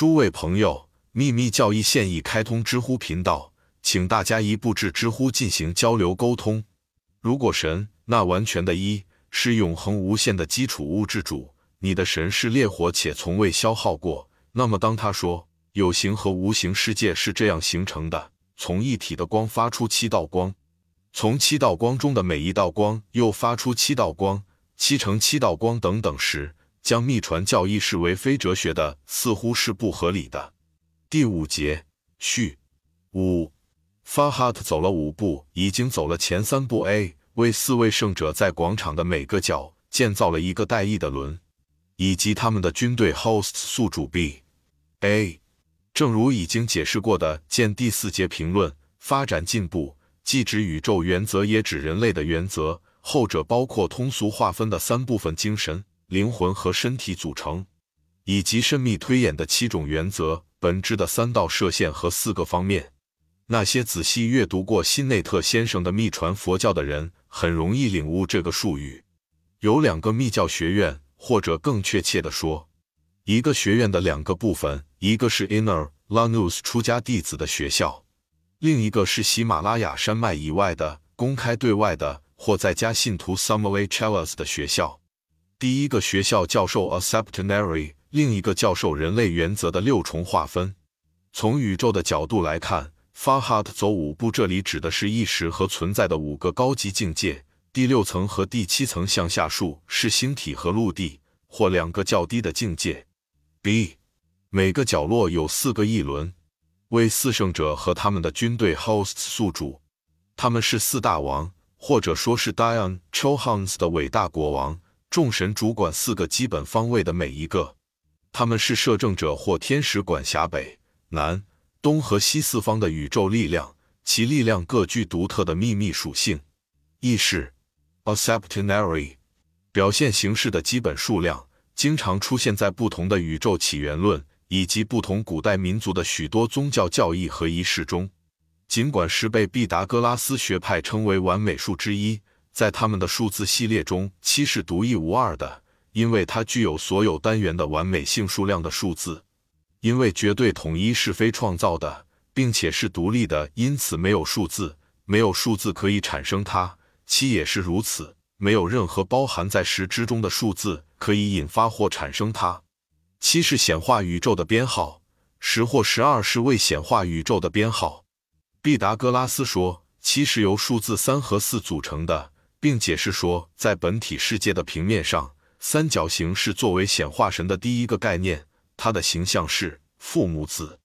诸位朋友，秘密教义现已开通知乎频道，请大家一步至知乎进行交流沟通。如果神，那完全的一是永恒无限的基础物质主，你的神是烈火且从未消耗过，那么当他说有形和无形世界是这样形成的，从一体的光发出七道光，从七道光中的每一道光又发出七道光，七乘七道光等等时，将秘传教义视为非哲学的，似乎是不合理的。第五节序五 Fohat 走了5步，已经走了前3步 A， 为4位圣者在广场的每个角建造了一个带翼的轮，以及他们的军队 Host 宿主 B A。正如已经解释过的，见第4节评论，发展进步既指宇宙原则也指人类的原则，后者包括通俗划分的3部分精神、灵魂和身体组成，以及缜密推演的7种原则、本质的3道射线和4个方面。那些仔细阅读过辛内特先生的秘传佛教的人很容易领悟这个术语。有2个密教学院，或者更确切地说，一个学院的2个部分，一个是 Inner Lanus 出家弟子的学校，另一个是喜马拉雅山脉以外的公开对外的或在家信徒 Summerway Chalice 的学校。第一个学校教授 Aseptenary， 另一个教授人类原则的6重划分。从宇宙的角度来看， Fohat 走5步，这里指的是意识和存在的5个高级境界，第6层和第7层向下数是星体和陆地，或2个较低的境界。B 每个角落有4个翼轮，为4圣者和他们的军队 Hosts 宿主。他们是4大王，或者说是 Dhyan-Chohans 的伟大国王，众神主管4个基本方位的每一个。他们是摄政者或天使，管辖北、南、东和西4方的宇宙力量，其力量各具独特的秘密属性。意识 Aseptenary 表现形式的基本数量，经常出现在不同的宇宙起源论以及不同古代民族的许多宗教教义和仪式中。尽管是被毕达哥拉斯学派称为完美数之一，在他们的数字系列中，7是独一无二的，因为它具有所有单元的完美性数量的数字。因为绝对统一是非创造的，并且是独立的，因此没有数字可以产生它。7也是如此，没有任何包含在10之中的数字可以引发或产生它。7是显化宇宙的编号，10或12是未显化宇宙的编号。毕达哥拉斯说，7是由数字3和4组成的，并解释说，在本体世界的平面上，三角形是作为显化神的第一个概念，它的形象是父母子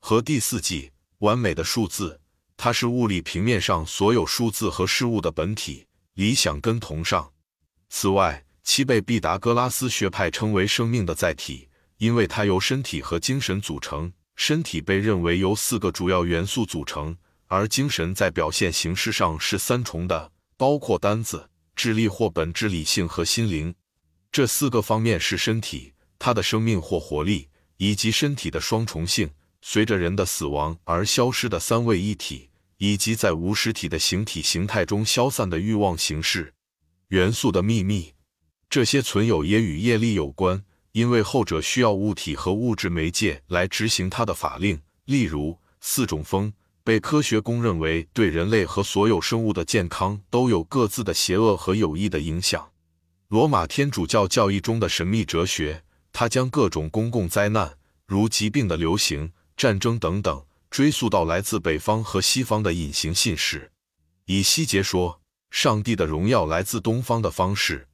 和第4纪完美的数字，它是物理平面上所有数字和事物的本体，理想跟同上。此外，7被毕达哥拉斯学派称为生命的载体，因为它由身体和精神组成。身体被认为由4个主要元素组成，而精神在表现形式上是3重的，包括单子、智力或本质理性和心灵。这4个方面是身体、它的生命或活力，以及身体的双重性，随着人的死亡而消失的3位一体，以及在无实体的形体形态中消散的欲望形式。元素的秘密，这些存有也与业力有关，因为后者需要物体和物质媒介来执行它的法令。例如，4种风被科学公认为对人类和所有生物的健康都有各自的邪恶和有益的影响。罗马天主教教义中的神秘哲学，它将各种公共灾难，如疾病的流行、战争等等，追溯到来自北方和西方的隐形信使，以西结说上帝的荣耀来自东方的方式。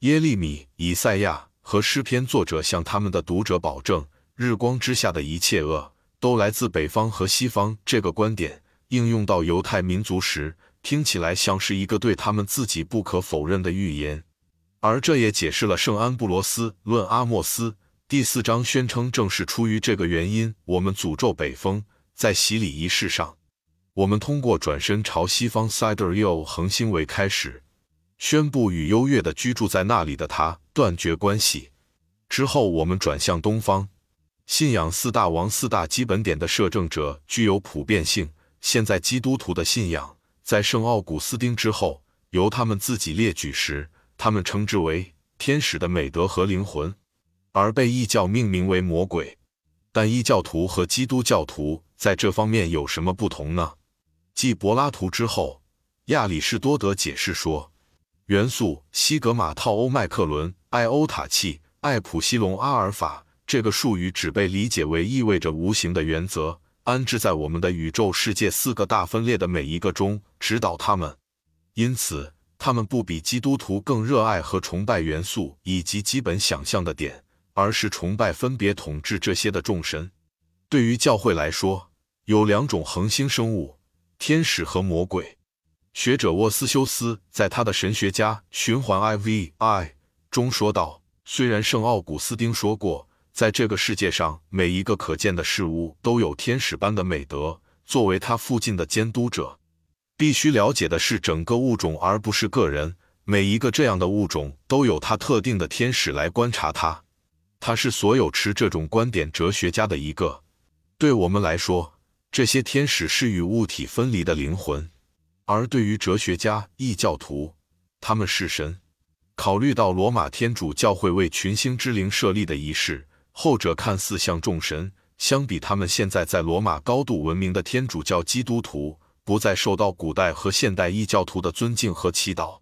耶利米、以赛亚和诗篇作者向他们的读者保证，日光之下的一切恶都来自北方和西方。这个观点应用到犹太民族时，听起来像是一个对他们自己不可否认的预言，而这也解释了圣安布罗斯论阿莫斯第4章宣称，正是出于这个原因，我们诅咒北风。在洗礼仪式上，我们通过转身朝西方 Sidereal 恒星为开始，宣布与优越的居住在那里的他断绝关系。之后我们转向东方，信仰4大王4大基本点的摄政者具有普遍性。现在基督徒的信仰在圣奥古斯丁之后由他们自己列举时，他们称之为天使的美德和灵魂，而被异教命名为魔鬼。但异教徒和基督教徒在这方面有什么不同呢？继柏拉图之后，亚里士多德解释说，元素西格玛套欧麦克伦、艾欧塔契、艾普西隆阿尔法这个术语只被理解为意味着无形的原则，安置在我们的宇宙世界四个大分裂的每一个中，指导他们。因此，他们不比基督徒更热爱和崇拜元素以及基本想象的点，而是崇拜分别统治这些的众神。对于教会来说，有两种恒星生物，天使和魔鬼。学者沃斯修斯在他的神学家循环 IVI 中说道，虽然圣奥古斯丁说过，在这个世界上每一个可见的事物都有天使般的美德作为他附近的监督者，必须了解的是整个物种而不是个人，每一个这样的物种都有他特定的天使来观察它。他是所有持这种观点哲学家的一个。对我们来说，这些天使是与物体分离的灵魂，而对于哲学家、异教徒，他们是神。考虑到罗马天主教会为群星之灵设立的仪式，后者看似像众神，相比他们现在在罗马高度文明的天主教基督徒，不再受到古代和现代异教徒的尊敬和祈祷。